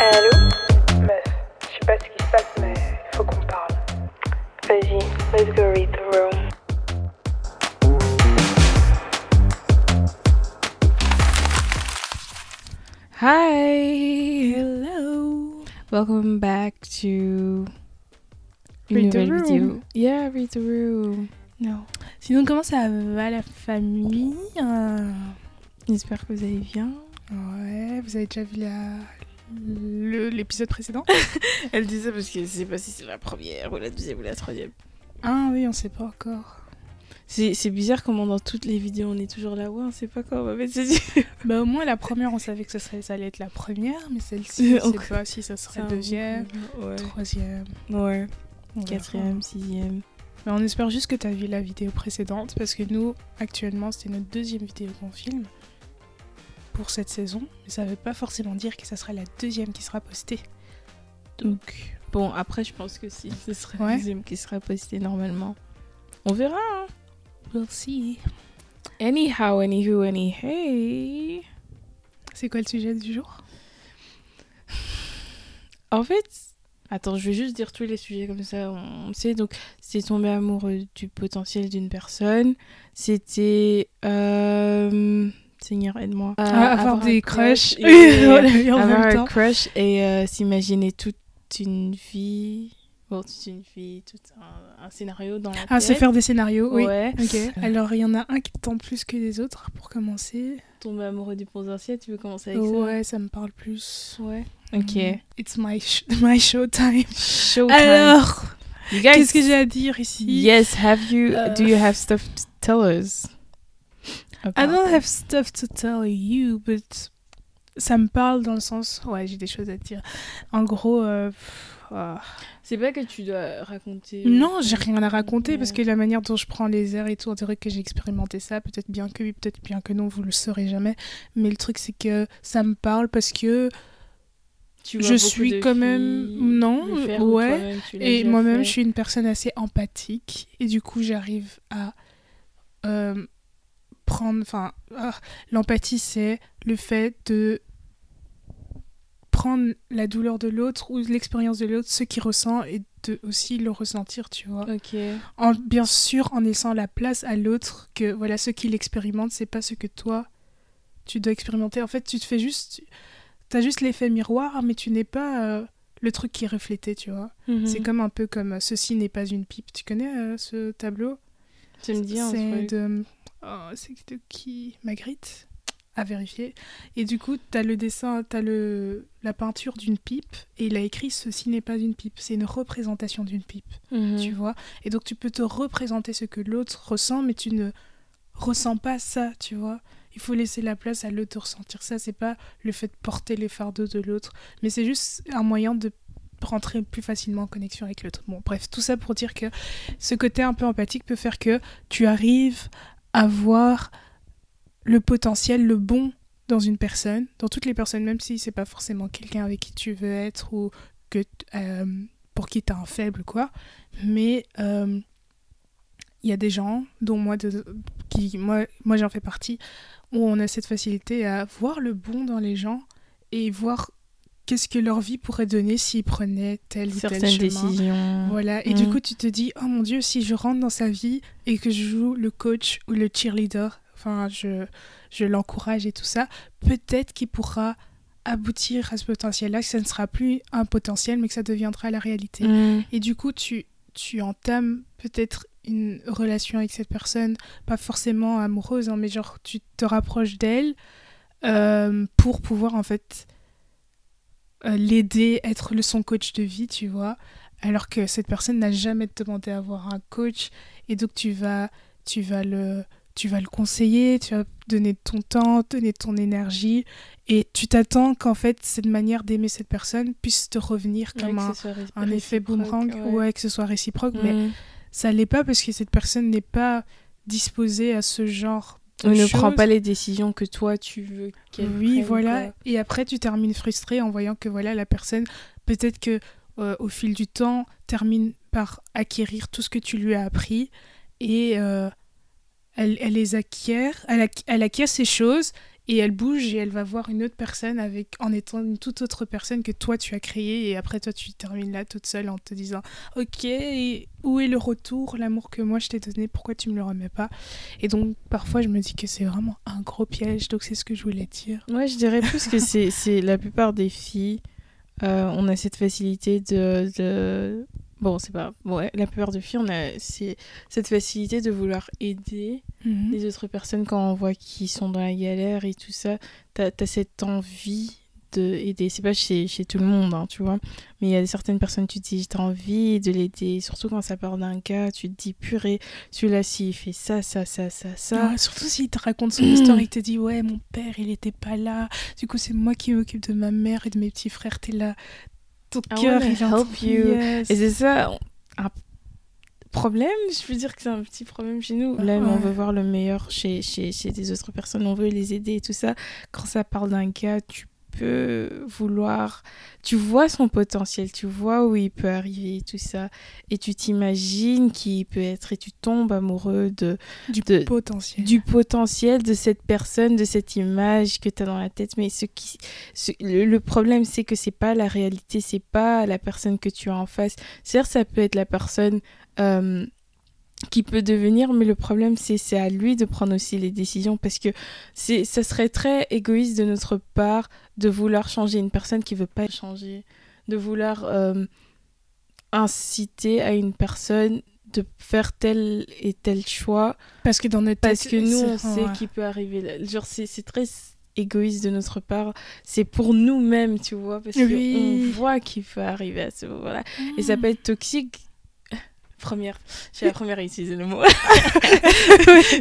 Allô? Meuf, je sais pas ce qui se passe, mais faut qu'on parle. Vas-y, let's go read the room. Hi! Hello! Welcome back to... Read the room. Vidéo. Yeah, read the room. Non. Sinon, comment ça va la famille? J'espère que vous allez bien. Ouais, vous avez déjà vu l'épisode précédent? Elle dit ça parce que je sais pas si c'est la première ou la deuxième ou la troisième. Ah oui, on sait pas encore. C'est bizarre comment dans toutes les vidéos on est toujours là, ouais, on sait pas quand on va mettre ces yeux. Bah au moins la première, on savait que ça allait être la première, mais celle-ci, on sait pas si ça serait la deuxième, ouais. Troisième, ouais. Quatrième, sixième. Mais on espère juste que t'as vu la vidéo précédente, parce que nous, actuellement, c'était notre deuxième vidéo qu'on filme pour cette saison, mais ça veut pas forcément dire que ça sera la deuxième qui sera postée. Donc, bon, après je pense que si, ce serait la deuxième qui sera postée normalement. On verra, hein. We'll see. Anyhow, anywho, anyhay. C'est quoi le sujet du jour? En fait... Attends, je vais juste dire tous les sujets comme ça, on sait. Donc, c'est tomber amoureux du potentiel d'une personne. C'était... Seigneur, aide-moi. Avoir des crushs. Avoir un crush et s'imaginer toute une vie... Bon, c'est une fille, tout un scénario dans la tête. Ah, c'est faire des scénarios, oui. Ouais. Okay. Alors, il y en a un qui tend plus que les autres, pour commencer. Tomber amoureux du potentiel, tu veux commencer avec ça? Ouais, ça me parle plus. Ouais. Ok. It's my showtime. Alors, you guys, qu'est-ce que j'ai à dire ici? Yes, do you have stuff to tell us? I don't have stuff to tell you, but... Ça me parle dans le sens... Ouais, j'ai des choses à te dire. En gros... C'est pas que tu dois raconter... Non, j'ai rien à raconter, parce que la manière dont je prends les airs et tout, on dirait que j'ai expérimenté ça. Peut-être bien que oui, peut-être bien que non, vous le saurez jamais. Mais le truc, c'est que ça me parle parce que... Tu vois, je suis quand même... Non, ouais. Et moi-même, je suis une personne assez empathique. Et du coup, j'arrive à... prendre... Enfin, l'empathie, c'est le fait de... prendre la douleur de l'autre ou l'expérience de l'autre, ce qu'il ressent, et de aussi le ressentir, tu vois. Ok. Bien sûr, en laissant la place à l'autre, que voilà, ce qu'il expérimente, c'est pas ce que toi, tu dois expérimenter. En fait, tu te fais juste... T'as juste l'effet miroir, mais tu n'es pas le truc qui est reflété, tu vois. Mm-hmm. C'est comme un peu comme « Ceci n'est pas une pipe ». Tu connais ce tableau? Tu me dis, c'est de qui? Magritte? À vérifier. Et du coup, t'as le dessin, t'as la peinture d'une pipe, et il a écrit « Ceci n'est pas une pipe », c'est une représentation d'une pipe, tu vois. Et donc, tu peux te représenter ce que l'autre ressent, mais tu ne ressens pas ça, tu vois. Il faut laisser la place à l'autre de ressentir ça, c'est pas le fait de porter les fardeaux de l'autre, mais c'est juste un moyen de rentrer plus facilement en connexion avec l'autre. Bon, bref, tout ça pour dire que ce côté un peu empathique peut faire que tu arrives à voir... le potentiel, le bon dans une personne, dans toutes les personnes, même si c'est pas forcément quelqu'un avec qui tu veux être ou que pour qui t'as un faible, quoi. Mais il y a des gens, dont moi, qui j'en fais partie, où on a cette facilité à voir le bon dans les gens et voir qu'est-ce que leur vie pourrait donner s'ils prenaient tel ou tel chemin. Décisions. Voilà. Et du coup, tu te dis, oh mon Dieu, si je rentre dans sa vie et que je joue le coach ou le cheerleader, enfin, je l'encourage et tout ça, peut-être qu'il pourra aboutir à ce potentiel-là, que ça ne sera plus un potentiel, mais que ça deviendra la réalité. Et du coup, tu entames peut-être une relation avec cette personne, pas forcément amoureuse, hein, mais genre, tu te rapproches d'elle pour pouvoir, en fait, l'aider, être son coach de vie, tu vois, alors que cette personne n'a jamais demandé à avoir un coach, et donc tu vas le conseiller, tu vas donner ton temps, donner ton énergie, et tu t'attends qu'en fait, cette manière d'aimer cette personne puisse te revenir comme un effet boomerang, ouais, que ce soit réciproque, mais ça l'est pas parce que cette personne n'est pas disposée à ce genre de choses. Ne prend pas les décisions que toi, tu veux qu'elle prenne. Oui, voilà, et après, tu termines frustré en voyant que voilà, la personne, peut-être que au fil du temps, termine par acquérir tout ce que tu lui as appris, et... Elle acquiert ces choses et elle bouge et elle va voir une autre personne avec, en étant une toute autre personne que toi tu as créée, et après toi tu termines là toute seule en te disant ok, où est le retour, l'amour que moi je t'ai donné, pourquoi tu me le remets pas? Et donc parfois je me dis que c'est vraiment un gros piège, donc c'est ce que je voulais dire. Ouais, je dirais plus que c'est la plupart des filles, on a cette facilité de... Bon, c'est pas... Ouais, la plupart des filles, on a cette facilité de vouloir aider les autres personnes quand on voit qu'ils sont dans la galère et tout ça. T'as cette envie d'aider. C'est pas chez tout le monde, hein, tu vois. Mais il y a certaines personnes, tu te dis, t'as envie de l'aider. Surtout quand ça part d'un gars, tu te dis, purée, celui-là, s'il fait ça. Ouais, surtout s'il te raconte son histoire, il te dit, ouais, mon père, il était pas là. Du coup, c'est moi qui m'occupe de ma mère et de mes petits frères. T'es là... Ton cœur, il help you. Yes. Et c'est ça, un problème, je veux dire que c'est un petit problème chez nous. Là, on veut voir le meilleur chez des autres personnes, on veut les aider et tout ça. Quand ça parle d'un cas, tu peux vouloir... Tu vois son potentiel, tu vois où il peut arriver et tout ça. Et tu t'imagines qui il peut être et tu tombes amoureux du potentiel. Du potentiel de cette personne, de cette image que tu as dans la tête. Mais le problème, c'est que c'est pas la réalité, c'est pas la personne que tu as en face. C'est-à-dire, ça peut être la personne... qui peut devenir, mais le problème c'est à lui de prendre aussi les décisions, parce que ça serait très égoïste de notre part de vouloir changer une personne qui veut pas changer, de vouloir inciter à une personne de faire tel et tel choix parce que dans notre tête, parce que nous on sait qu'il peut arriver là. Genre c'est très égoïste de notre part, c'est pour nous-mêmes, tu vois, parce qu'on voit qu'il peut arriver à ce moment-là et ça peut être toxique. J'ai la première à utiliser le mot.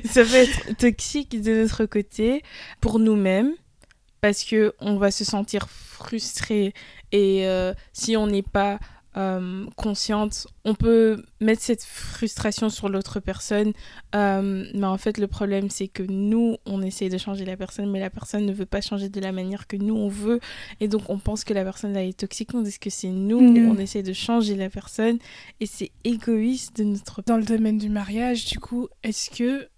Ça peut être toxique de notre côté pour nous-mêmes, parce que on va se sentir frustré et si on n'est pas consciente, on peut mettre cette frustration sur l'autre personne, mais en fait le problème c'est que nous on essaye de changer la personne, mais la personne ne veut pas changer de la manière que nous on veut, et donc on pense que la personne là est toxique, on dit que c'est nous, on essaye de changer la personne, et c'est égoïste de notre... Dans le domaine du mariage, du coup, est-ce que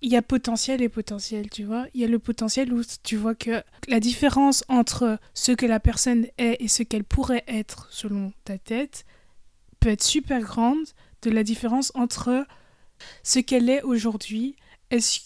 il y a potentiel et potentiel, tu vois. Il y a le potentiel où tu vois que la différence entre ce que la personne est et ce qu'elle pourrait être selon ta tête peut être super grande de la différence entre ce qu'elle est aujourd'hui. Est-ce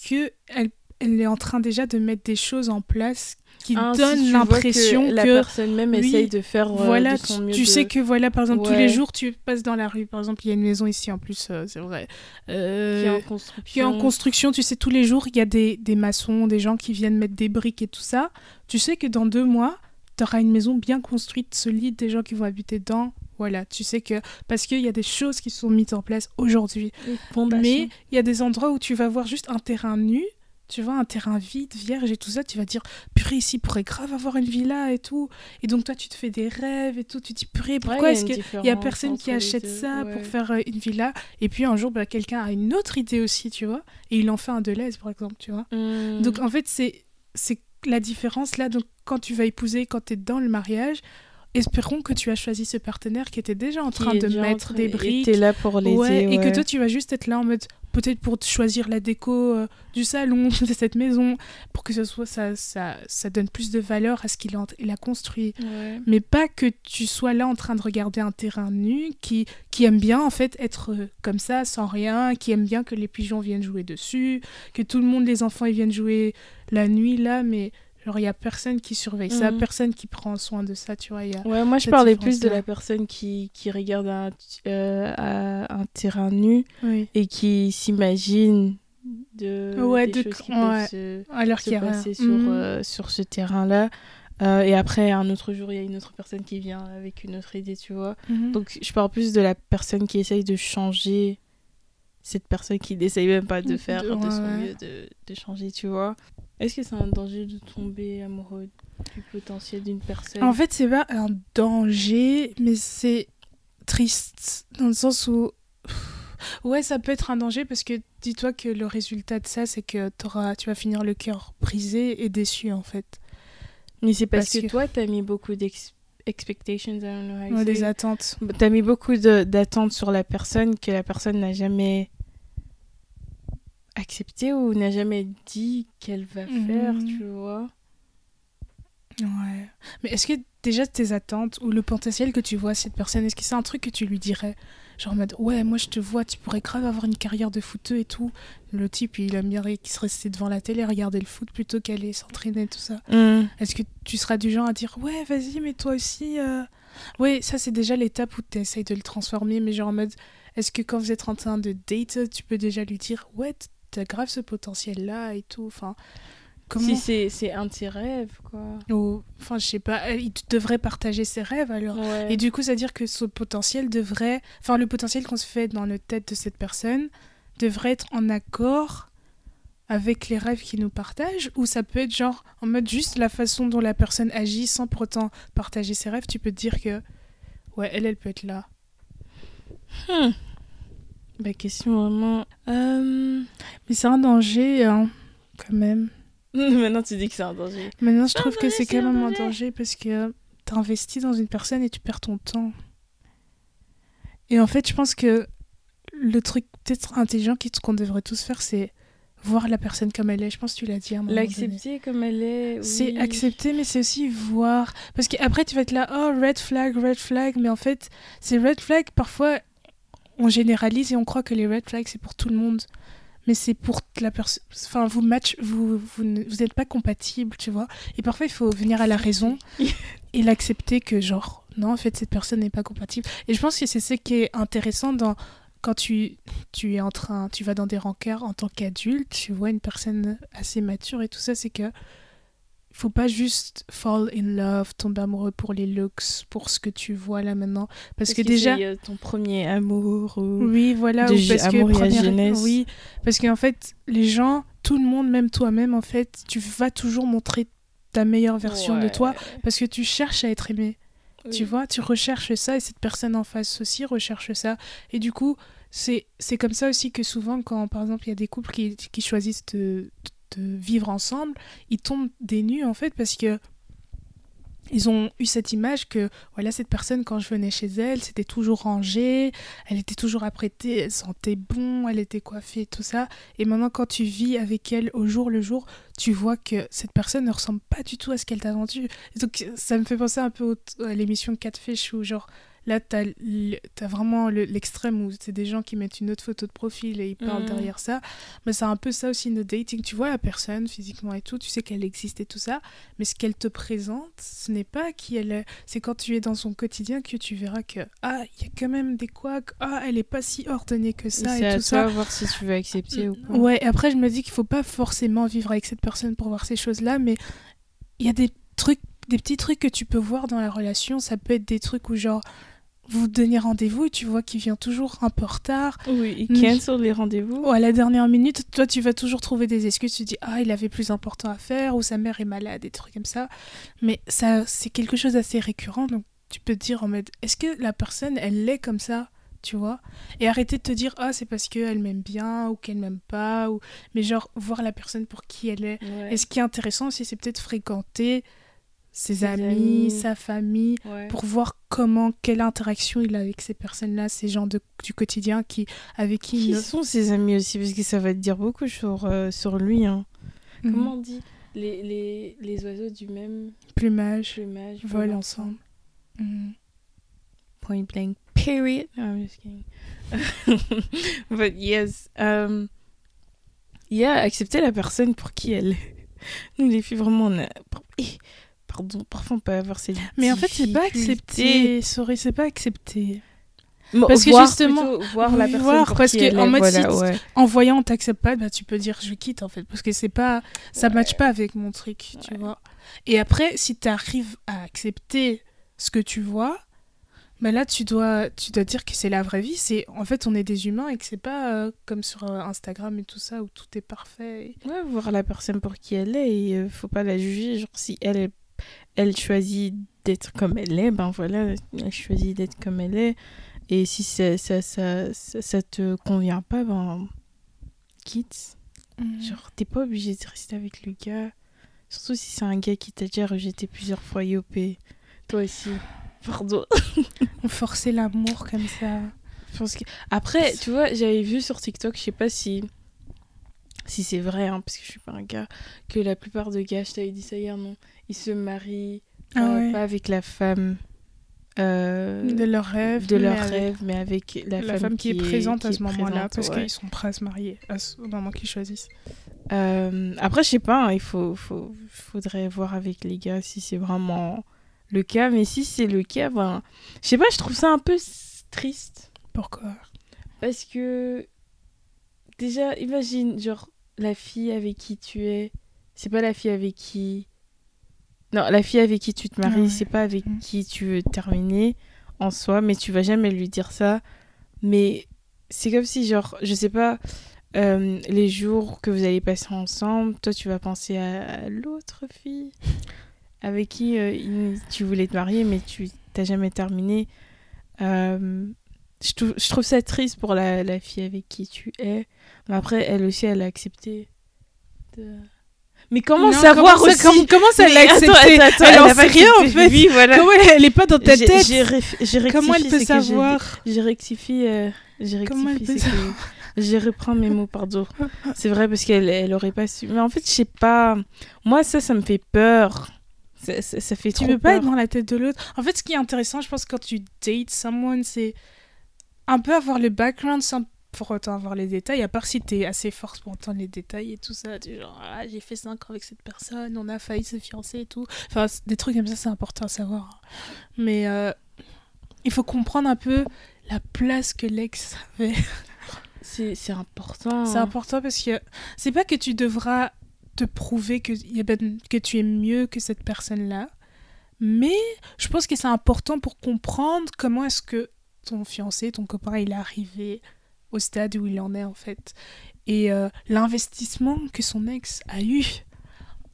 qu'elle est en train déjà de mettre des choses en place qui donnent si l'impression que la personne même essaye de faire de son mieux. Tu sais que par exemple tous les jours tu passes dans la rue, par exemple il y a une maison ici en plus, c'est vrai, qui est en construction, tu sais tous les jours il y a des maçons, des gens qui viennent mettre des briques et tout ça, tu sais que dans 2 mois t'auras une maison bien construite, solide, des gens qui vont habiter dedans, voilà, tu sais que... Parce qu'il y a des choses qui sont mises en place aujourd'hui, mais il y a des endroits où tu vas voir juste un terrain nu, tu vois, un terrain vide, vierge et tout ça, tu vas dire purée, ici pourrait grave avoir une villa et tout, et donc toi tu te fais des rêves et tout, tu te dis purée, pourquoi est-ce qu'il y a personne qui achète ça pour faire une villa, et puis un jour quelqu'un a une autre idée aussi, tu vois, et il en fait un Deleuze par exemple, tu vois. Donc en fait c'est la différence là. Donc quand tu vas épouser, quand t'es dans le mariage, espérons que tu as choisi ce partenaire qui était déjà en train de mettre des briques et, là pour l'aider, et que toi tu vas juste être là en mode peut-être pour choisir la déco du salon de cette maison, pour que ce soit ça donne plus de valeur à ce qu'il a construit, mais pas que tu sois là en train de regarder un terrain nu qui aime bien en fait être comme ça sans rien, qui aime bien que les pigeons viennent jouer dessus, que tout le monde, les enfants ils viennent jouer la nuit là, mais genre il y a personne qui surveille ça, personne qui prend soin de ça, tu vois. Ouais, moi je parlais plus de la personne qui regarde un terrain nu et qui s'imagine des choses qui peuvent se passer sur ce terrain-là. Et après, un autre jour, il y a une autre personne qui vient avec une autre idée, tu vois. Donc je parle plus de la personne qui essaye de changer, cette personne qui n'essaye même pas de faire de son mieux, de changer, tu vois. Est-ce que c'est un danger de tomber amoureux du potentiel d'une personne ? En fait, c'est pas un danger, mais c'est triste, dans le sens où... Ouais, ça peut être un danger, parce que dis-toi que le résultat de ça, c'est que tu vas finir le cœur brisé et déçu, en fait. Mais c'est parce que toi, t'as mis beaucoup expectations, I don't know how you say. Des attentes. T'as mis beaucoup d'attentes sur la personne que la personne n'a jamais... accepté ou n'a jamais dit qu'elle va faire, tu vois. Ouais. Mais est-ce que déjà tes attentes ou le potentiel que tu vois cette personne, est-ce que c'est un truc que tu lui dirais? Genre en mode, ouais, moi je te vois, tu pourrais grave avoir une carrière de footeux et tout. Le type, il aime bien qu'il se restait devant la télé, regarder le foot plutôt qu'aller s'entraîner, tout ça. Mmh. Est-ce que tu seras du genre à dire, ouais, vas-y, mais toi aussi. Ouais, ça c'est déjà l'étape où tu essayes de le transformer, mais genre en mode, est-ce que quand vous êtes en train de date, tu peux déjà lui dire, ouais, t'as grave ce potentiel-là et tout, enfin. Comment... Si c'est un de ses rêves, quoi. Ou, enfin, je sais pas, il devrait partager ses rêves, alors. Ouais. Et du coup, c'est-à-dire que ce potentiel devrait... Enfin, le potentiel qu'on se fait dans la tête de cette personne devrait être en accord avec les rêves qu'il nous partage, ou ça peut être genre, en mode juste la façon dont la personne agit sans pour autant partager ses rêves, tu peux te dire que, ouais, elle peut être là. Bah, question vraiment... Mais c'est un danger, hein, quand même. Maintenant, tu dis que c'est un danger. Maintenant, je trouve que c'est quand même un danger parce que t'investis dans une personne et tu perds ton temps. Et en fait, je pense que le truc peut-être intelligent qu'on devrait tous faire, c'est voir la personne comme elle est. Je pense que tu l'as dit à un moment donné. L'accepter comme elle est. Oui. C'est accepter, mais c'est aussi voir. Parce qu'après, tu vas être là, oh, red flag. Mais en fait, ces red flags, parfois, on généralise et on croit que les red flags, c'est pour tout le monde. Mais c'est pour la personne... Enfin, vous n'êtes pas compatible, tu vois. Et parfois, il faut venir à la raison et l'accepter que, genre, non, en fait, cette personne n'est pas compatible. Et je pense que c'est ce qui est intéressant dans... Quand tu es en train... Tu vas dans des rencarts en tant qu'adulte, tu vois une personne assez mature et tout ça, c'est que... Il faut pas juste fall in love, tomber amoureux pour les looks, pour ce que tu vois là maintenant. Parce que déjà... c'est ton premier amour ou... Oui, voilà. Ou parce amour que première... jeunesse. Oui, parce qu'en fait, les gens, tout le monde, même toi-même, en fait, tu vas toujours montrer ta meilleure version de toi parce que tu cherches à être aimé. Oui. Tu vois, tu recherches ça et cette personne en face aussi recherche ça. Et du coup, c'est comme ça aussi que souvent, quand par exemple, il y a des couples qui choisissent de vivre ensemble, ils tombent des nues en fait parce que ils ont eu cette image que voilà, cette personne quand je venais chez elle, c'était toujours rangé, elle était toujours apprêtée, elle sentait bon, elle était coiffée, tout ça. Et maintenant quand tu vis avec elle au jour le jour, tu vois que cette personne ne ressemble pas du tout à ce qu'elle t'a vendu. Et donc ça me fait penser un peu à l'émission Catfish où genre là, t'as vraiment l'extrême où c'est des gens qui mettent une autre photo de profil et ils parlent derrière ça. Mais c'est un peu ça aussi, le dating. Tu vois la personne physiquement et tout, tu sais qu'elle existe et tout ça. Mais ce qu'elle te présente, ce n'est pas qui elle est. C'est quand tu es dans son quotidien que tu verras que, ah, il y a quand même des couacs. Ah, elle n'est pas si ordonnée que ça et tout ça. C'est à toi voir si tu veux accepter ou pas. Ouais, après, je me dis qu'il ne faut pas forcément vivre avec cette personne pour voir ces choses-là. Mais il y a des petits trucs que tu peux voir dans la relation. Ça peut être des trucs où genre... vous donner rendez-vous et tu vois qu'il vient toujours un peu en retard. Oui, il cancel les rendez-vous. Ou à la dernière minute, toi, tu vas toujours trouver des excuses. Tu dis, ah, il avait plus important à faire ou sa mère est malade, des trucs comme ça. Mais ça, c'est quelque chose d'assez récurrent. Donc, tu peux te dire en mode, est-ce que la personne, elle l'est comme ça, tu vois? Et arrêter de te dire, ah, c'est parce qu'elle m'aime bien ou qu'elle m'aime pas. Ou... Mais genre, voir la personne pour qui elle est. Ouais. Et ce qui est intéressant aussi, c'est peut-être fréquenter... ses amis, sa famille, pour voir quelle interaction il a avec ces personnes-là, ces gens du quotidien avec qui il... sont ses amis aussi, parce que ça va te dire beaucoup sur lui. Hein. Mm-hmm. Comment on dit les oiseaux du même plumage volent ensemble. Mm-hmm. Point blank, period. No, I'm just kidding. But yes. Accepter la personne pour qui elle est. Nous, les filles, vraiment, on a... Pardon, parfois on peut avoir ces difficultés. Mais en fait, c'est pas accepté. Sorry, c'est pas accepté. Parce que justement, voir la personne pour parce qui elle est. En mode, voilà, si en voyant, on t'accepte pas, bah, tu peux dire je quitte en fait. Parce que c'est pas, ça matche pas avec mon truc, tu vois. Et après, si t'arrives à accepter ce que tu vois, bah là, tu dois dire que c'est la vraie vie. C'est, en fait, on est des humains et que c'est pas comme sur Instagram et tout ça où tout est parfait. Et... Ouais, voir la personne pour qui elle est et faut pas la juger. Genre, si elle est elle choisit d'être comme elle est, ben voilà, elle choisit d'être comme elle est. Et si ça te convient pas, ben quitte. Genre, t'es pas obligé de rester avec le gars. Surtout si c'est un gars qui t'a déjà rejeté plusieurs fois, Yop. Toi aussi. Pardon. On forçait l'amour comme ça. Je pense que... Après, tu vois, j'avais vu sur TikTok, je sais pas si... si c'est vrai, hein, parce que je suis pas un gars, que la plupart de gars, je t'avais dit ça hier, non, ils se marient pas avec la femme de leur rêve, mais avec la femme qui est présente à ce moment-là, parce qu'ils sont prêts à se marier au moment qu'ils choisissent. Après, je sais pas, hein, faudrait voir avec les gars si c'est vraiment le cas, mais si c'est le cas, ben, je sais pas, je trouve ça un peu triste. Pourquoi ? Parce que déjà, imagine, genre, la fille avec qui tu es, c'est pas la fille avec qui... Non, la fille avec qui tu te maries, c'est pas avec qui tu veux terminer en soi, mais tu vas jamais lui dire ça. Mais c'est comme si, genre, je sais pas, les jours que vous allez passer ensemble, toi, tu vas penser à l'autre fille avec qui tu voulais te marier, mais tu t'as jamais terminé. Je trouve ça triste pour la fille avec qui tu es. Mais après, elle aussi, elle a accepté de... Mais comment elle l'a accepté? Attends, elle en sait rien en fait. Oui, voilà. Comment elle est pas dans ta tête? Comment elle peut savoir? Je reprends mes mots, pardon. C'est vrai, parce qu'elle aurait pas su. Mais en fait, je sais pas. Moi, ça me fait peur. Ça fait trop peur. Tu peux pas être dans la tête de l'autre. En fait, ce qui est intéressant, je pense, quand tu dates someone, c'est un peu avoir le background sans pour autant avoir les détails, à part si t'es assez forte pour entendre les détails et tout ça, du genre j'ai fait 5 ans avec cette personne, on a failli se fiancer et tout, enfin des trucs comme ça, c'est important à savoir, mais il faut comprendre un peu la place que l'ex avait. C'est important, c'est important, parce que c'est pas que tu devras te prouver que tu es mieux que cette personne-là, mais je pense que c'est important pour comprendre comment est-ce que ton fiancé, ton copain, il est arrivé au stade où il en est, en fait. Et l'investissement que son ex a eu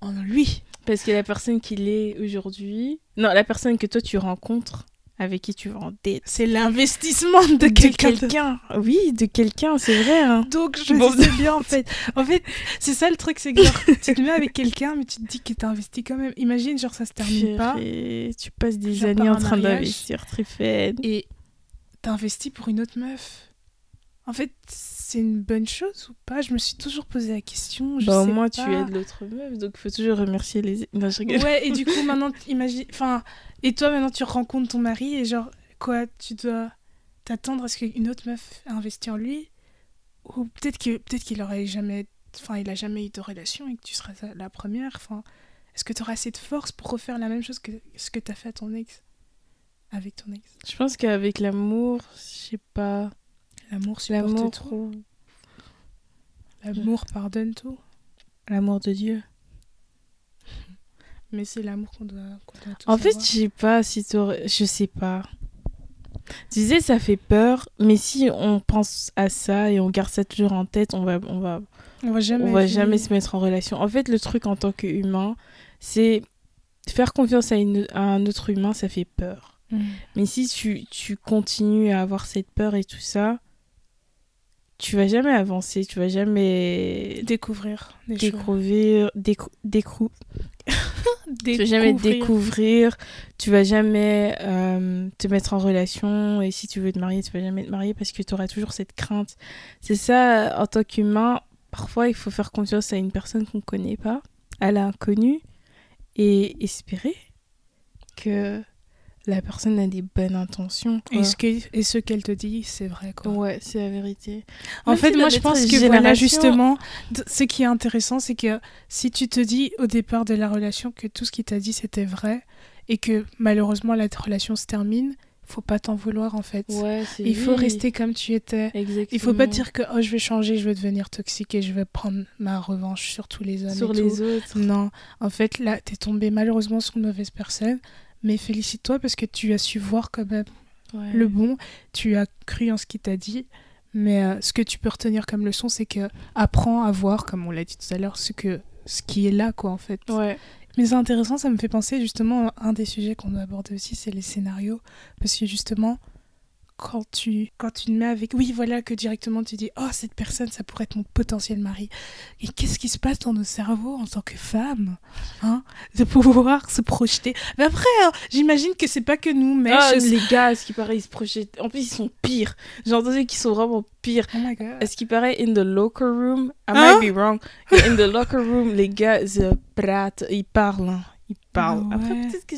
en lui. Parce que la personne qu'il est aujourd'hui... Non, la personne que toi, tu rencontres, avec qui tu vas en date. C'est l'investissement de quelqu'un. Oui, de quelqu'un, c'est vrai. Hein. Donc, je me dis bien, en fait. En fait, c'est ça le truc, c'est que genre, tu te mets avec quelqu'un, mais tu te dis qu'il t'a investi quand même. Imagine, genre, ça se termine pas. Tu passes des années en train d'investir, Tryphène. Et t'investis pour une autre meuf. En fait, c'est une bonne chose ou pas? Je me suis toujours posé la question. Bah, au moins, tu aides l'autre meuf, donc il faut toujours remercier les... Non, je rigole. Ouais, et du coup, maintenant, imagine... Enfin, et toi, maintenant, tu rencontres ton mari et genre, quoi, tu dois t'attendre à ce qu'une autre meuf investit en lui? Ou peut-être qu'il aurait jamais... Enfin, il a jamais eu de relation et que tu seras la première. Enfin, est-ce que tu auras assez de force pour refaire la même chose que ce que tu as fait à ton ex? Avec ton ex? Je pense qu'avec l'amour, je sais pas... L'amour supporte trop. L'amour pardonne tout. L'amour de Dieu. Mais c'est l'amour qu'on doit tout en savoir. Fait, je sais pas si t'aurais... Je sais pas. Tu disais, ça fait peur, mais si on pense à ça et on garde ça toujours en tête, on va jamais se mettre en relation. En fait, le truc en tant qu'humain, c'est faire confiance à un autre humain, ça fait peur. Mmh. Mais si tu continues à avoir cette peur et tout ça... Tu vas jamais avancer, tu vas jamais découvrir des choses. Tu vas jamais découvrir, tu vas jamais te mettre en relation, et si tu veux te marier, tu vas jamais te marier parce que tu auras toujours cette crainte. C'est ça, en tant qu'humain, parfois il faut faire confiance à une personne qu'on connaît pas, à l'inconnu, et espérer que la personne a des bonnes intentions, quoi. Et ce qu'elle te dit, c'est vrai, quoi. Ouais, c'est la vérité. En fait, moi, je pense que voilà, justement, ce qui est intéressant, c'est que si tu te dis au départ de la relation que tout ce qu'il t'a dit, c'était vrai, et que malheureusement, la relation se termine, faut pas t'en vouloir, en fait. Ouais, il faut rester comme tu étais. Exactement. Il faut pas dire que oh, je vais changer, je vais devenir toxique et je vais prendre ma revanche sur tous les hommes. Sur les autres. Non, en fait, là, t'es tombé malheureusement sur une mauvaise personne. Mais félicite-toi parce que tu as su voir quand même le bon, tu as cru en ce qu'il t'a dit, mais ce que tu peux retenir comme leçon, c'est que apprends à voir, comme on l'a dit tout à l'heure, ce qui est là, quoi, en fait. Ouais. Mais c'est intéressant, ça me fait penser justement à un des sujets qu'on doit aborder aussi, c'est les scénarios, parce que justement, quand tu te mets avec... Oui, voilà, que directement tu dis « Oh, cette personne, ça pourrait être mon potentiel mari. » Et qu'est-ce qui se passe dans nos cerveaux en tant que femmes ? hein, de pouvoir se projeter. Mais après, hein, j'imagine que c'est pas que nous, mais les gars, est-ce qu'il paraît, ils se projettent. En plus, ils sont pires. J'ai entendu qu'ils sont vraiment pires. Oh my God. Est-ce qu'il paraît, in the locker room, I might be wrong, in the locker room, les gars, ils parlent, hein. Ils parlent. Oh, ouais. Après, peut-être que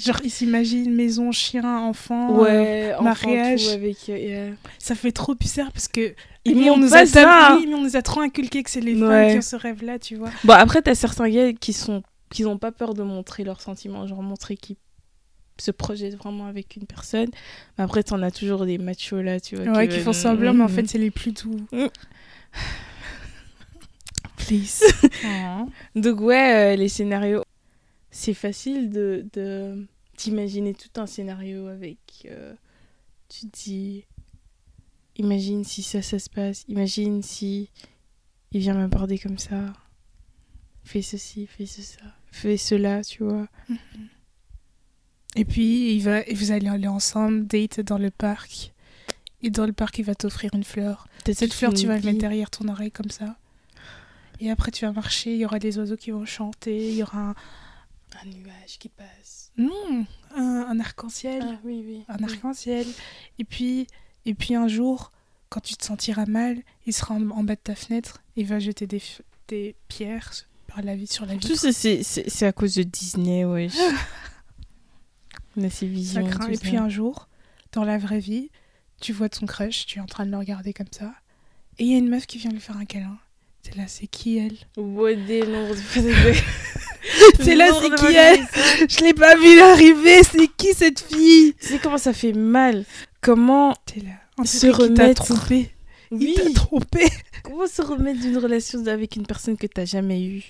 genre, ils s'imaginent maison, chien, enfant, mariage. Enfant, avec, ça fait trop bizarre parce que. On nous a trop inculqué que c'est les femmes qui ont ce rêve-là, tu vois. Bon, après, t'as certains gars qui n'ont pas peur de montrer leurs sentiments, genre montrer qu'ils se projettent vraiment avec une personne. Mais après, t'en as toujours des machos là, tu vois. Ouais, qui font semblant, mais en fait, c'est les plus doux. Please. Donc, ouais, les scénarios. C'est facile de t'imaginer tout un scénario avec. Tu te dis. Imagine si ça se passe. Imagine si il vient m'aborder comme ça. Fais ceci, fais ça, fais cela, tu vois. Mm-hmm. Et puis, vous allez aller ensemble, date dans le parc. Et dans le parc, il va t'offrir une fleur. Cette fleur, tu vas le mettre derrière ton oreille comme ça. Et après, tu vas marcher, il y aura des oiseaux qui vont chanter, il y aura un nuage qui passe. Non, un arc-en-ciel. Ah, oui. Un arc-en-ciel. Et puis un jour, quand tu te sentiras mal, il sera en bas de ta fenêtre, il va jeter des pierres sur la vitre. Tout ça, c'est à cause de Disney, wesh. On a ces visions. Ça craint. Et puis un jour, dans la vraie vie, tu vois ton crush, tu es en train de le regarder comme ça, et il y a une meuf qui vient lui faire un câlin. C'est là, c'est qui elle ? C'est là, c'est qui elle ? Je l'ai pas vu arriver, c'est qui cette fille ? Tu sais comment ça fait mal ? Comment se remettre... Il t'a trompé. Comment se remettre d'une relation avec une personne que t'as jamais eue ?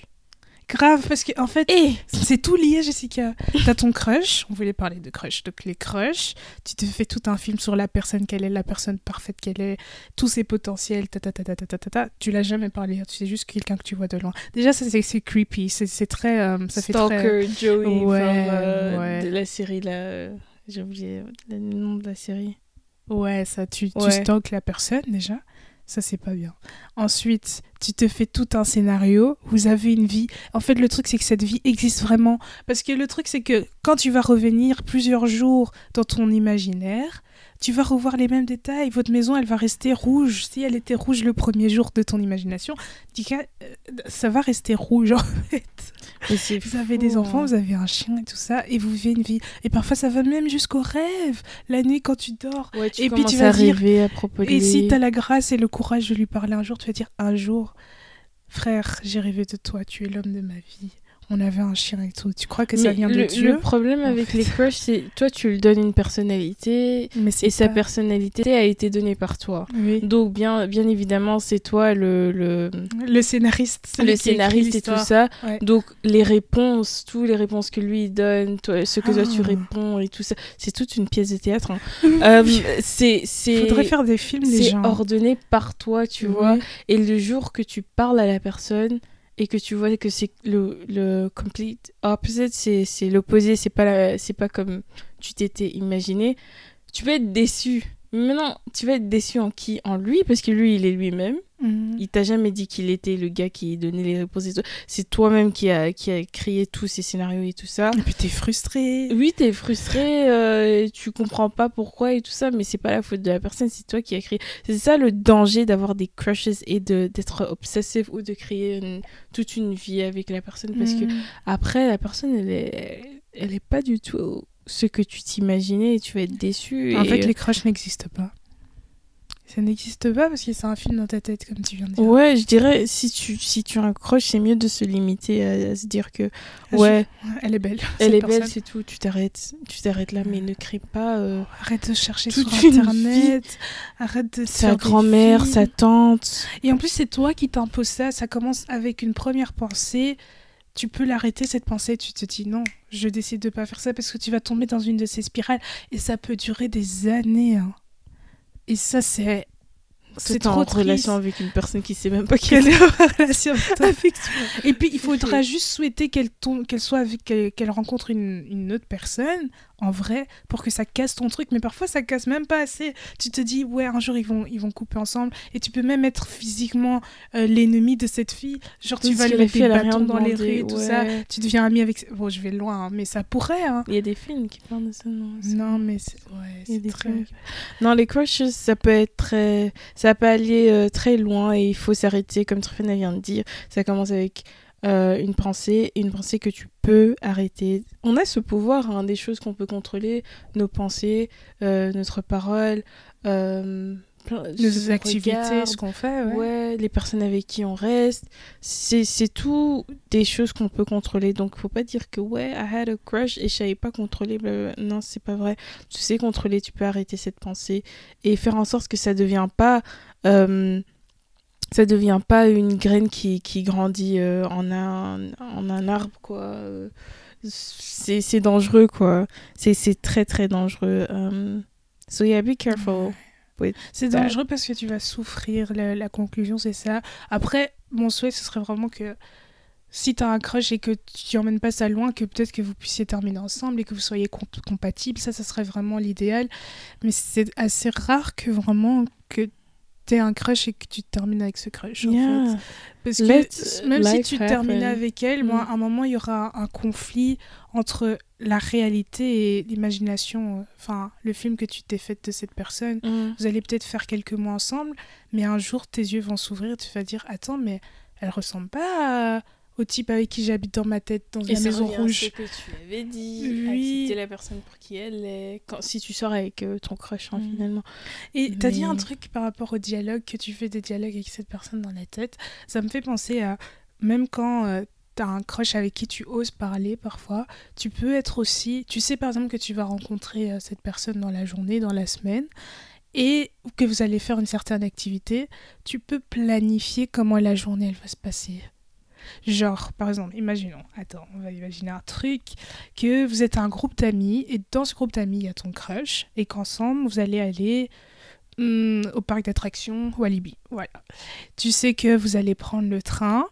Grave, parce qu'en fait, c'est tout lié, Jessica. T'as ton crush, on voulait parler de crush, donc les crushs, tu te fais tout un film sur la personne qu'elle est, la personne parfaite qu'elle est, tous ses potentiels, tu l'as jamais parlé, tu sais juste quelqu'un que tu vois de loin. Déjà, ça, c'est creepy, c'est très... ça Stalker, fait très... Joey, de la série, là... J'ai oublié le nom de la série. Ouais, ça, tu stalkes la personne déjà. Ça, c'est pas bien. Ensuite, tu te fais tout un scénario. Vous avez une vie. En fait, le truc, c'est que cette vie existe vraiment. Parce que le truc, c'est que quand tu vas revenir plusieurs jours dans ton imaginaire, tu vas revoir les mêmes détails. Votre maison, elle va rester rouge. Si elle était rouge le premier jour de ton imagination, ça va rester rouge, en fait. Vous avez des enfants, vous avez un chien et tout ça, et vous vivez une vie. Et parfois, ça va même jusqu'au rêve. La nuit, quand tu dors, et puis tu vas dire... Et si t'as la grâce et le courage de lui parler un jour, tu vas dire, un jour, frère, j'ai rêvé de toi, tu es l'homme de ma vie. On avait un chien et tout. Tu crois que ça vient de Dieu ? Le problème avec les crushs, c'est toi, tu lui donnes une personnalité, sa personnalité a été donnée par toi. Oui. Donc bien évidemment, c'est toi le scénariste, le scénariste et tout ça. Ouais. Donc toutes les réponses que lui donne, toi, ce que toi tu réponds et tout ça, c'est toute une pièce de théâtre. Hein. Faudrait faire des films. C'est ordonné par toi, tu vois. Et le jour que tu parles à la personne. Et que tu vois que c'est le complete opposite, c'est l'opposé, c'est pas comme tu t'étais imaginé. Tu vas être déçu. Mais non, tu vas être déçu en qui ? En lui, parce que lui, il est lui-même. Mm-hmm. Il t'a jamais dit qu'il était le gars qui donnait les réponses. C'est toi-même qui a créé tous ces scénarios et tout ça. Et puis t'es frustré. Oui, t'es frustré, tu comprends pas pourquoi et tout ça, mais c'est pas la faute de la personne, c'est toi qui as créé. C'est ça le danger d'avoir des crushes et d'être obsessive ou de créer toute une vie avec la personne, parce que après, la personne, elle est pas du tout... ce que tu t'imaginais et tu vas être déçu. En fait, les crushs n'existent pas. Ça n'existe pas parce que c'est un film dans ta tête, comme tu viens de dire. Ouais, je dirais, si tu as un crush, c'est mieux de se limiter à se dire que... elle est belle. Elle est belle, c'est tout. Tu t'arrêtes là, mais ne crie pas. Arrête de chercher sur Internet. Arrête de... Sa grand-mère, sa tante. Et en plus, c'est toi qui t'imposes ça. Ça commence avec une première pensée. Tu peux l'arrêter, cette pensée, tu te dis non, je décide de pas faire ça parce que tu vas tomber dans une de ces spirales et ça peut durer des années. Hein. Et ça, c'est trop triste. Relation avec une personne qui sait même pas qu'elle est en relation avec toi. Et puis, il faudra juste souhaiter qu'elle rencontre une autre personne en vrai pour que ça casse ton truc, mais parfois ça casse même pas assez. Tu te dis ouais, un jour ils vont couper ensemble, et tu peux même être physiquement l'ennemi de cette fille, genre tu vas lui mettre des bâtons dans les rues, ouais. Tout ça, tu deviens ami avec, bon je vais loin hein, mais ça pourrait hein. Il y a des films qui parlent de ça, non mais c'est ouais, c'est très qui... non, les crushes ça peut être très... ça peut aller très loin, et il faut s'arrêter, comme Tryphena vient de dire, ça commence avec une pensée que tu peux arrêter. On a ce pouvoir, hein, des choses qu'on peut contrôler, nos pensées, notre parole, nos activités, ce qu'on fait, ouais, les personnes avec qui on reste, c'est tout des choses qu'on peut contrôler. Donc faut pas dire que ouais, I had a crush et je savais pas contrôler, blablabla. Non, c'est pas vrai. Tu sais contrôler, tu peux arrêter cette pensée et faire en sorte que ça devient pas une graine qui grandit en un arbre, quoi. C'est dangereux, quoi. C'est très, très dangereux. So yeah, be careful. C'est dangereux parce que tu vas souffrir. La conclusion, c'est ça. Après, mon souhait, ce serait vraiment que si t'as un crush et que tu emmènes pas ça loin, que peut-être que vous puissiez terminer ensemble et que vous soyez compatibles. Ça serait vraiment l'idéal. Mais c'est assez rare que vraiment... que t'es un crush et que tu termines avec ce crush, en fait. Parce que même si tu termines avec elle, moi, à un moment, il y aura un conflit entre la réalité et l'imagination, enfin, le film que tu t'es fait de cette personne. Vous allez peut-être faire quelques mois ensemble, mais un jour, tes yeux vont s'ouvrir, tu vas dire, attends, mais elle ressemble pas au type avec qui j'habite dans ma tête, dans la maison rouge. Et c'est ce que tu avais dit, accepter la personne pour qui elle est, si tu sors avec ton crush, hein, finalement. Et t'as dit un truc par rapport au dialogue, que tu fais des dialogues avec cette personne dans la tête. Ça me fait penser à, même quand t'as un crush avec qui tu oses parler parfois, tu peux être aussi... Tu sais par exemple que tu vas rencontrer cette personne dans la journée, dans la semaine, et que vous allez faire une certaine activité, tu peux planifier comment la journée elle va se passer. Genre, par exemple, on va imaginer un truc, que vous êtes un groupe d'amis, et dans ce groupe d'amis, il y a ton crush, et qu'ensemble, vous allez aller au parc d'attractions Walibi, voilà. Tu sais que vous allez prendre le train,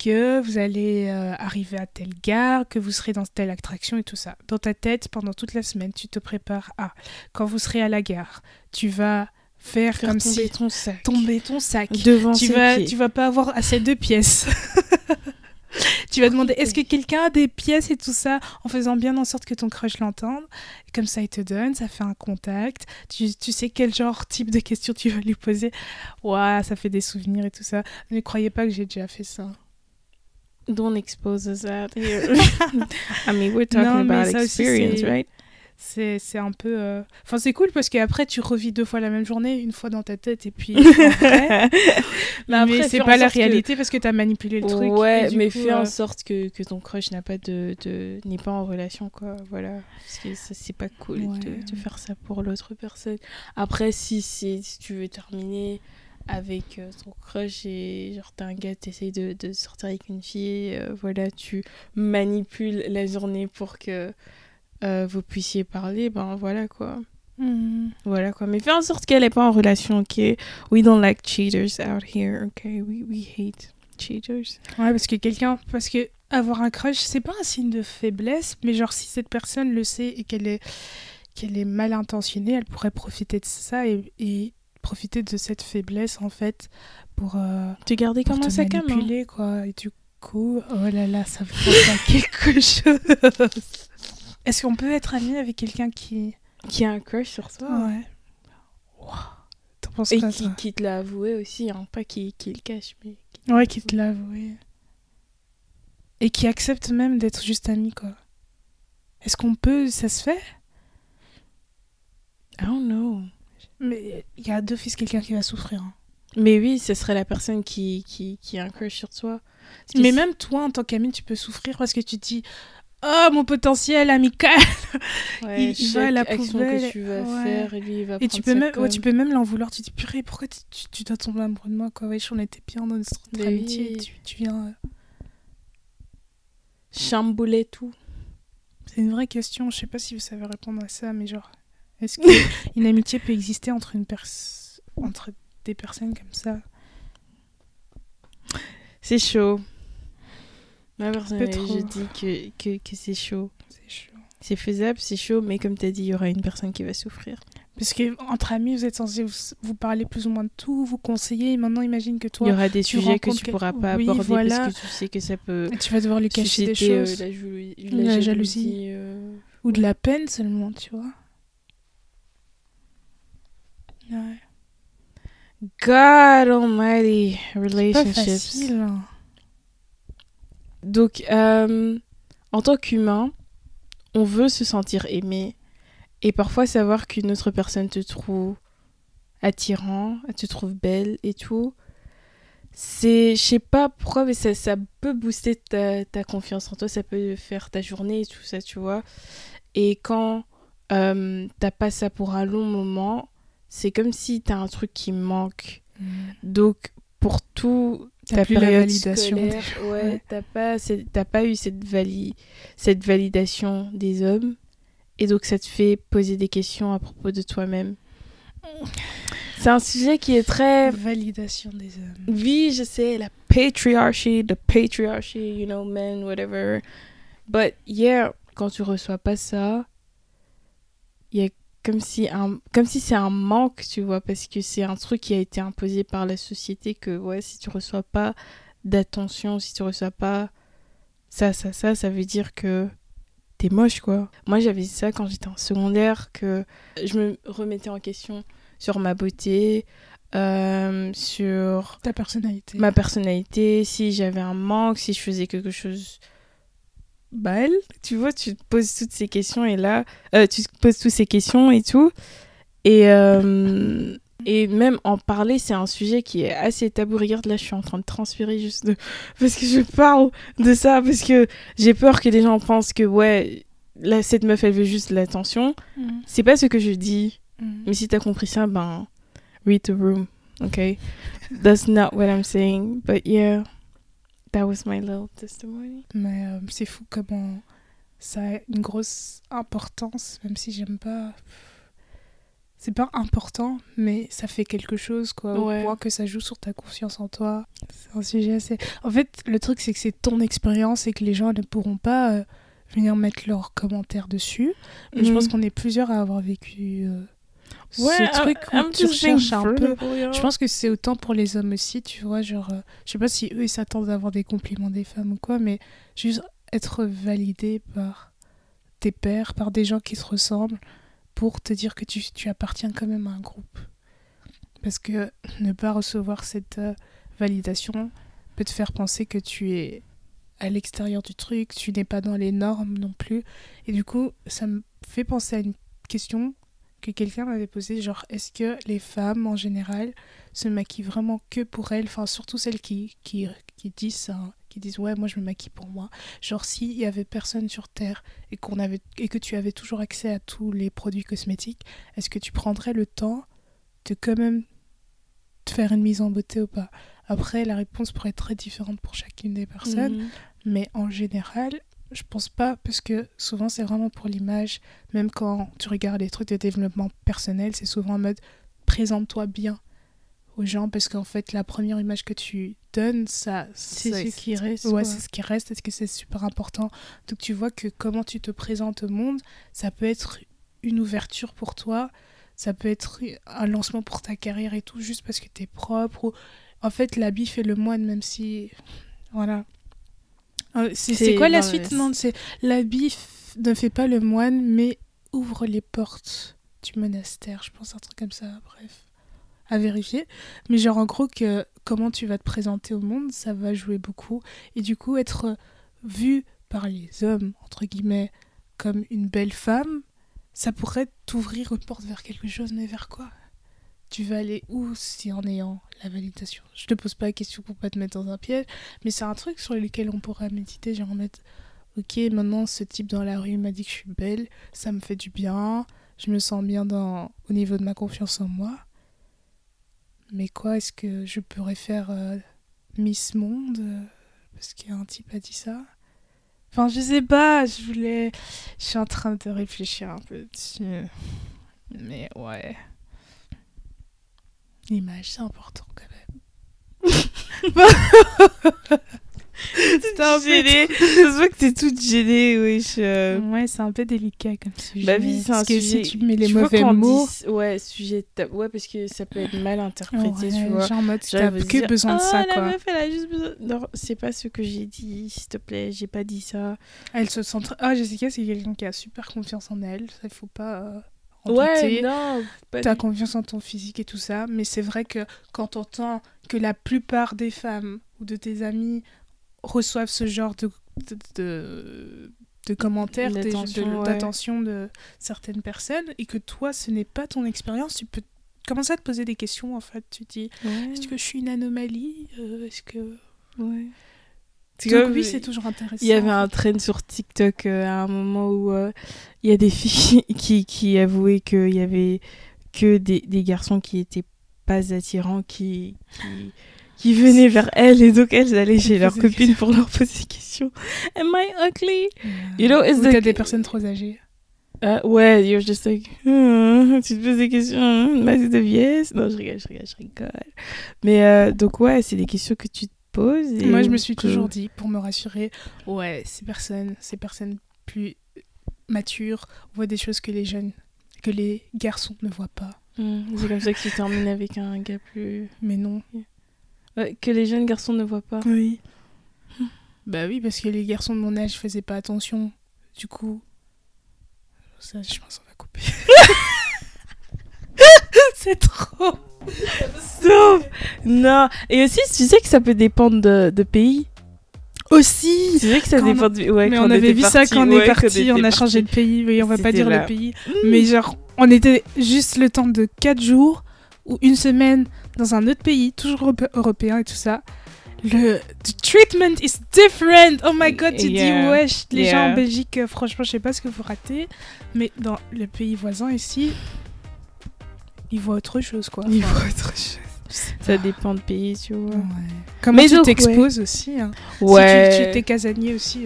que vous allez arriver à telle gare, que vous serez dans telle attraction et tout ça. Dans ta tête, pendant toute la semaine, tu te prépares à... Quand vous serez à la gare, tu vas... Faire comme tomber si tomber ton sac devant tu ses vas pieds. Tu vas pas avoir assez de pièces. Tu vas demander est-ce que quelqu'un a des pièces et tout ça, en faisant bien en sorte que ton crush l'entende, comme ça il te donne, ça fait un contact. Tu sais quel genre type de questions tu vas lui poser. Waouh, ça fait des souvenirs et tout ça. Ne croyez pas que j'ai déjà fait ça. Don't expose us out here. I mean we're talking about experience, right? C'est un peu... Enfin, c'est cool parce qu'après, tu revis deux fois la même journée, une fois dans ta tête et puis... Après. mais c'est pas la réalité parce que t'as manipulé le truc. Ouais, mais fais en sorte que ton crush n'est pas en relation, quoi. Voilà. Parce que ça, c'est pas cool de faire ça pour l'autre personne. Après, si tu veux terminer avec ton crush et genre t'es un gars, t'essayes de sortir avec une fille, voilà, tu manipules la journée pour que... vous puissiez parler, ben voilà quoi. Voilà quoi. Mais fais en sorte qu'elle n'est pas en relation, ok? We don't like cheaters out here, ok? We hate cheaters. Ouais, parce que avoir un crush, c'est pas un signe de faiblesse, mais genre si cette personne le sait et qu'elle est mal intentionnée, elle pourrait profiter de ça et profiter de cette faiblesse en fait pour te garder comme un sac à main. Manipuler quoi. Et du coup, oh là là, ça me fait quelque chose. Est-ce qu'on peut être ami avec quelqu'un qui a un crush sur toi? Ouais. Wow. T'en penses quoi, ça? Et qui te l'a avoué aussi, hein. Pas qui le cache, mais... Ouais, qui te l'a avoué. Et qui accepte même d'être juste ami, quoi. Est-ce qu'on peut... Ça se fait? I don't know. Mais il y a deux fils, quelqu'un qui va souffrir, hein. Mais oui, ce serait la personne qui a un crush sur toi. Mais même toi, en tant qu'ami, tu peux souffrir parce que tu te dis... Oh, mon potentiel amical! Ouais, il va à la poubelle. Que tu vas faire, lui, il va et tu peux, tu peux même l'en vouloir. Tu te dis, purée, pourquoi tu dois tomber amoureux de moi? Quoi. Wesh, on était bien dans notre amitié. Oui. Tu viens chambouler tout. C'est une vraie question. Je sais pas si vous savez répondre à ça, mais genre, est-ce qu'une amitié peut exister entre des personnes comme ça? C'est chaud. Ma personne, je dis que c'est chaud. c'est faisable, c'est chaud, mais comme tu as dit, il y aura une personne qui va souffrir. Parce qu'entre amis, vous êtes censés vous parler plus ou moins de tout, vous conseiller. Et maintenant, imagine que toi, il y aura des sujets que tu ne pourras pas aborder parce que tu sais que ça peut. Et tu vas devoir lui cacher des choses. La jalousie. Ou de la peine seulement, tu vois. Ouais. God almighty, relationships. C'est pas facile, hein. Donc, en tant qu'humain, on veut se sentir aimé. Et parfois, savoir qu'une autre personne te trouve attirant, te trouve belle et tout, c'est, je sais pas pourquoi, mais ça peut booster ta confiance en toi, ça peut faire ta journée et tout ça, tu vois. Et quand t'as pas ça pour un long moment, c'est comme si t'as un truc qui manque. Mmh. Donc, pour tout, ta période scolaire, ouais, t'as pas eu cette validation des hommes. Et donc, ça te fait poser des questions à propos de toi-même. C'est un sujet qui est très... Validation des hommes. Oui, je sais, la patriarchy, the patriarchy, you know, men, whatever. But yeah, quand tu reçois pas ça, il y a comme si c'est un manque, tu vois, parce que c'est un truc qui a été imposé par la société que, ouais, si tu reçois pas d'attention, si tu reçois pas ça veut dire que t'es moche, quoi. Moi, j'avais ça quand j'étais en secondaire, que je me remettais en question sur ma beauté, sur... Ta personnalité. Ma personnalité, si j'avais un manque, si je faisais quelque chose... Bah, tu vois, tu te poses toutes ces questions et là... tu te poses toutes ces questions et tout. Et même en parler, c'est un sujet qui est assez tabou. Regarde, là, je suis en train de transpirer juste parce que je parle de ça, parce que j'ai peur que les gens pensent que, ouais, là, cette meuf, elle veut juste l'attention. Mmh. C'est pas ce que je dis. Mmh. Mais si t'as compris ça, ben, read the room, okay? That's not what I'm saying, but yeah, that was my little testimony. Mais c'est fou comment ça a une grosse importance, même si j'aime pas... C'est pas important, mais ça fait quelque chose, quoi. Ouais. Au point que ça joue sur ta confiance en toi. C'est un sujet assez... En fait, le truc, c'est que c'est ton expérience et que les gens ne pourront pas venir mettre leurs commentaires dessus. Mais je pense qu'on est plusieurs à avoir vécu ce truc où tu recherches un peu. Je pense que c'est autant pour les hommes aussi, tu vois. Genre, je sais pas si eux, ils s'attendent à avoir des compliments des femmes ou quoi, mais juste être validé par tes pairs, par des gens qui se ressemblent, pour te dire que tu appartiens quand même à un groupe. Parce que ne pas recevoir cette validation peut te faire penser que tu es à l'extérieur du truc, tu n'es pas dans les normes non plus. Et du coup, ça me fait penser à une question que quelqu'un m'avait posée, genre, est-ce que les femmes, en général, se maquillent vraiment que pour elles, enfin, surtout celles qui disent ça, hein, qui disent « Ouais, moi, je me maquille pour moi ». Genre, s'il y avait personne sur Terre et que tu avais toujours accès à tous les produits cosmétiques, est-ce que tu prendrais le temps de quand même te faire une mise en beauté ou pas? Après, la réponse pourrait être très différente pour chacune des personnes, mais en général, je pense pas, parce que souvent, c'est vraiment pour l'image. Même quand tu regardes les trucs de développement personnel, c'est souvent en mode « Présente-toi bien ». Aux gens, parce qu'en fait la première image que tu donnes, ça c'est ce qui reste, ouais, c'est ce qui reste, parce que c'est super important. Donc tu vois que comment tu te présentes au monde, ça peut être une ouverture pour toi, ça peut être un lancement pour ta carrière et tout, juste parce que t'es propre. Ou... En fait, l'habit fait le moine, même si voilà. C'est quoi la suite? Non, c'est l'habit ne fait pas le moine, mais ouvre les portes du monastère. Je pense un truc comme ça. Bref. À vérifier, mais genre en gros que comment tu vas te présenter au monde, ça va jouer beaucoup. Et du coup, être vue par les hommes, entre guillemets, comme une belle femme, ça pourrait t'ouvrir une porte vers quelque chose, mais vers quoi? Tu vas aller où si en ayant la validation? Je te pose pas la question pour pas te mettre dans un piège, mais c'est un truc sur lequel on pourra méditer, genre en mettre ok, maintenant ce type dans la rue m'a dit que je suis belle, ça me fait du bien, je me sens bien au niveau de ma confiance en moi. Mais quoi, est-ce que je pourrais faire Miss Monde parce qu'un type a dit ça? Enfin, je sais pas, je suis en train de réfléchir un peu dessus. Mais ouais. L'image, c'est important quand même. T'es un peu gênée. Ça se voit que t'es toute gênée, wesh. Ouais, c'est un peu délicat comme sujet. Bah oui, c'est un sujet. Parce que si tu mets les mauvais mots... Ouais, sujet... Ouais, parce que ça peut être mal interprété, tu vois. Genre en mode, t'as que besoin de ça, quoi. Ah, la meuf, elle a juste besoin... Non, c'est pas ce que j'ai dit, s'il te plaît, j'ai pas dit ça. Elle se sent... Ah, Jessica, c'est quelqu'un qui a super confiance en elle, ça, il faut pas... Ouais, non, t'as confiance en ton physique et tout ça, mais c'est vrai que quand t'entends que la plupart des femmes ou de tes amis reçoivent ce genre de commentaires, d'attention de certaines personnes, et que toi, ce n'est pas ton expérience, tu peux commencer à te poser des questions, en fait. Tu dis, est-ce que je suis une anomalie ? Est-ce que... Ouais. Donc oui, c'est toujours intéressant. Il y avait un trend sur TikTok à un moment où il y a des filles qui avouaient qu'il y avait que des garçons qui n'étaient pas attirants, qui venaient vers elles, et donc elles allaient chez leurs copines pour leur poser des questions. Am I ugly? You know, it's t'as des personnes trop âgées. Ouais, you're just like, tu te poses des questions, masse de vieillesse. Non, je rigole. Mais donc ouais, c'est des questions que tu pose. Moi, je me suis toujours dit, pour me rassurer, ouais, ces personnes plus matures voient des choses que les jeunes, que les garçons ne voient pas. C'est comme ça que tu termines avec un gars plus... Mais non. Ouais, que les jeunes garçons ne voient pas. Oui. Bah oui, parce que les garçons de mon âge faisaient pas attention. Du coup, ça, je pense qu'on va couper. C'est trop... Sauf non. Et aussi, tu sais que ça peut dépendre de pays. Aussi. Tu sais que ça dépend de... Ouais, mais on avait vu ça quand on est parti, on a changé de pays. Oui, on va pas dire le pays. Mais genre, on était juste le temps de 4 jours ou une semaine dans un autre pays, toujours européen et tout ça. The treatment is different. Oh my god, tu dis wesh. Les gens en Belgique, franchement, je sais pas ce que vous ratez. Mais dans le pays voisin ici... Ils voient autre chose, quoi. Ils voient autre chose. Ça dépend de pays, tu vois. Ouais. Comment mais tu t'exposes aussi. Hein. Ouais. Si tu t'es casanier aussi,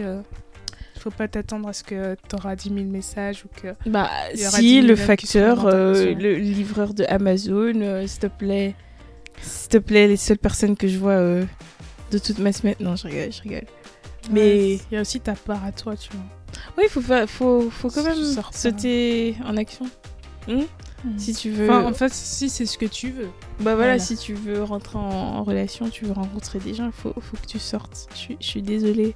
faut pas t'attendre à ce que t'auras 10 000 messages ou que... Bah, si, le facteur, le livreur de Amazon, s'il te plaît, les seules personnes que je vois de toute ma semaine... Non, je rigole. Mais... Il y a aussi ta part à toi, tu vois. Oui, faut quand même sauter en action. Si tu veux... Enfin, en fait, si c'est ce que tu veux. Bah voilà. Si tu veux rentrer en relation, tu veux rencontrer des gens, il faut que tu sortes. Je suis désolée.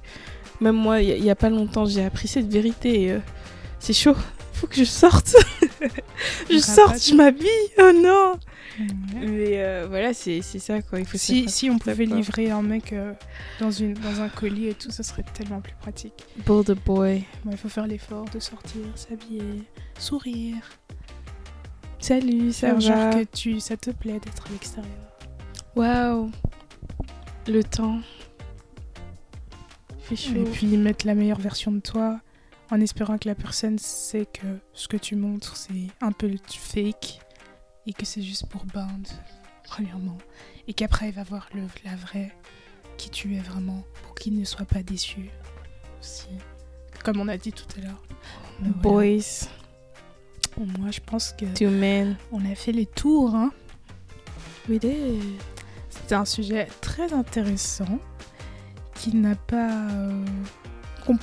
Même moi, il n'y a pas longtemps, j'ai appris cette vérité. C'est chaud. Faut que je sorte. Je m'habille. Oh non. Mais voilà, c'est ça, quoi. Il faut si on pouvait livrer un mec dans un colis et tout, ça serait tellement plus pratique. Border boy. Bon, il faut faire l'effort de sortir, s'habiller, sourire. Salut, ça va. Genre que ça te plaît d'être à l'extérieur. Waouh, le temps. Fait chaud. Et puis mettre la meilleure version de toi, en espérant que la personne sait que ce que tu montres c'est un peu le fake et que c'est juste pour bound, premièrement, et qu'après elle va voir la vraie qui tu es vraiment, pour qu'il ne soit pas déçu aussi. Comme on a dit tout à l'heure. Boys. Voilà. Moi, je pense que on a fait les tours. Hein. C'était un sujet très intéressant qui n'a pas,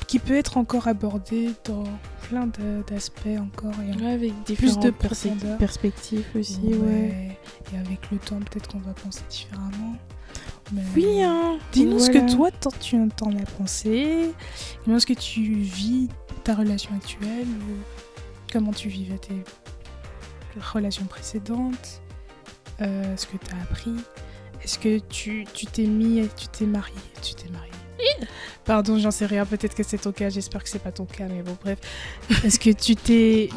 qui peut être encore abordé dans plein d'aspects encore et avec plus de perspectives aussi. Ouais. Et avec le temps, peut-être qu'on va penser différemment. Mais oui, hein. Dis-nous ce que toi, tu entends la pensée. Dis-nous ce que tu vis ta relation actuelle. Comment tu vivais tes relations précédentes, ce que tu as appris, est-ce que tu t'es mariée. Pardon, j'en sais rien, peut-être que c'est ton cas, j'espère que c'est pas ton cas, mais bon, bref. Est-ce que tu t'es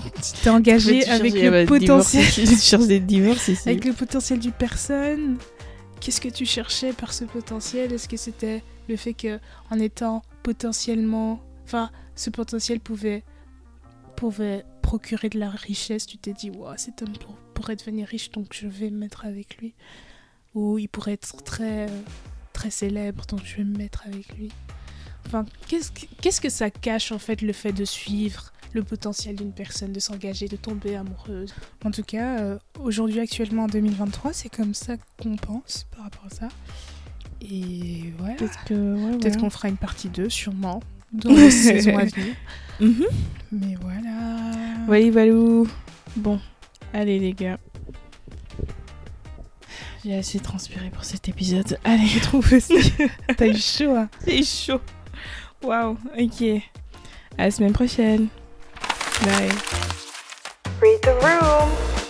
engagée avec le potentiel... Tu cherches des divorces ici. Avec le potentiel d'une personne, qu'est-ce que tu cherchais par ce potentiel? Est-ce que c'était le fait qu'en étant potentiellement... Enfin, ce potentiel pouvait procurer de la richesse, tu t'es dit wow, cet homme pourrait devenir riche, donc je vais me mettre avec lui, ou il pourrait être très très célèbre, donc je vais me mettre avec lui. Enfin, qu'est-ce que ça cache, en fait, le fait de suivre le potentiel d'une personne, de s'engager, de tomber amoureuse? En tout cas, aujourd'hui, actuellement, en 2023, c'est comme ça qu'on pense par rapport à ça. Et voilà. Peut-être qu'on fera une partie 2, sûrement, dans les saisons à venir. Mm-hmm. Mais voilà. Wally Walou. Bon, allez les gars. J'ai assez transpiré pour cet épisode. Allez, je trouve aussi. T'as eu chaud, hein? C'est chaud. Waouh, ok. À la semaine prochaine. Bye. Read the room.